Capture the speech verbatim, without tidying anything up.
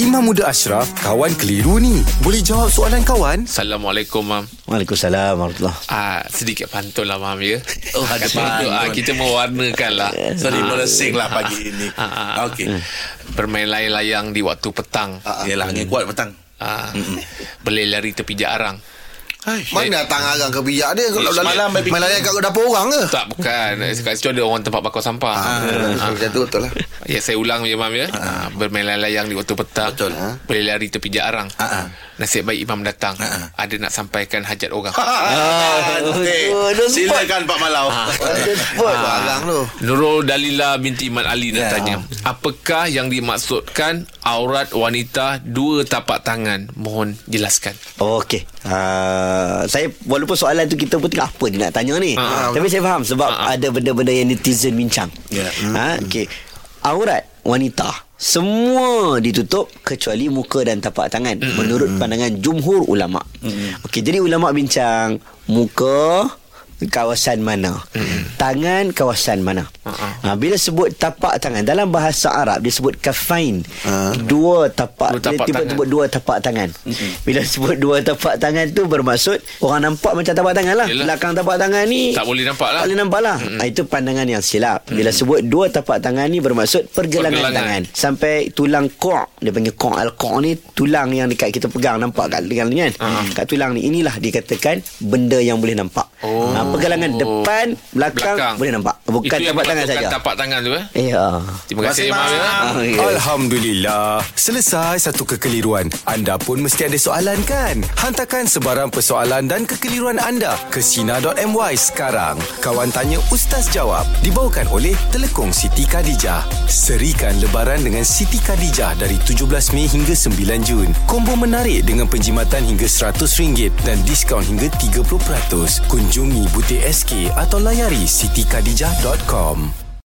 Imam Muda Ashraf, kawan keliru ni. Boleh jawab soalan kawan? Assalamualaikum, Mam. Waalaikumsalam, warahmatullah. Ah, sedikit pantun lah, Mam, ya. Oh, ada pantun. Ah, kita mewarnakan lah. Sorry, meresing lah pagi ini. Ah, okey. Bermain layang-layang di waktu petang. Ah, yalah, angin kuat petang. Ah, boleh lari tepi jarang. Hai, mana datang arang ke bijak dia kalau malam main layang kat dapur orang ke? Tak, bukan. Kat situ ada orang tempat bakar sampah. Ha, ha. Macam tu betul lah. Ya, saya ulang je, Mam, ya. Ha. Bermain layang di waktu petang. Betul. Ha. Boleh lari tepi jarang. Ha. Nasib baik Imam datang. Ha. Ada nak sampaikan hajat orang. Ha. Ha. Silakan Pak Malau. Ha. Ha. Nurul Dalilah binti Imam Ali nak tanya. Apakah yang dimaksudkan aurat wanita dua tapak tangan? Mohon jelaskan. Oh, okey. Ha. Uh, saya walaupun soalan tu kita pun tengah apa dia nak tanya ni, uh, tapi saya faham sebab uh, ada benda-benda yang netizen bincang. Yeah. Ha, okey. Aurat wanita semua ditutup kecuali muka dan tapak tangan, mm-hmm, menurut pandangan jumhur ulama. Mm-hmm. Okey, jadi ulama bincang muka kawasan mana, mm-hmm, tangan kawasan mana. Uh-huh. Ha, bila sebut tapak tangan dalam bahasa Arab dia sebut kafain, uh-huh, dua tapak, dia tiba-tiba dua tapak tangan. Uh-huh. Bila sebut dua tapak tangan tu bermaksud orang nampak macam tapak tangan lah. Yelah. Belakang tapak tangan ni tak boleh nampak lah, tak boleh nampak lah. Uh-huh. Ha, itu pandangan yang silap. Bila uh-huh sebut dua tapak tangan ni bermaksud pergelangan, pergelangan tangan sampai tulang kor', dia panggil kor', al-kor' ni tulang yang dekat kita pegang nampak kat lengan ni kan. Uh-huh. Kat tulang ni inilah dikatakan benda yang boleh nampak. Oh. Ha, pergelangan depan belakang, belakang boleh nampak, bukan tapak tangan saja. Tapak tangan tu, eh? Ya. Terima kasih, Imam. Alhamdulillah, selesai satu kekeliruan. Anda pun mesti ada soalan kan? Hantarkan sebarang persoalan dan kekeliruan anda ke sina dot my sekarang. Kawan tanya, Ustaz jawab, dibawakan oleh Telekung Siti Khadijah. Serikan lebaran dengan Siti Khadijah dari tujuh belas Mei hingga sembilan Jun. Kombo menarik dengan penjimatan hingga seratus ringgit dan diskaun hingga tiga puluh peratus. Kunjungi butik S K atau layari siti khadijah dot com.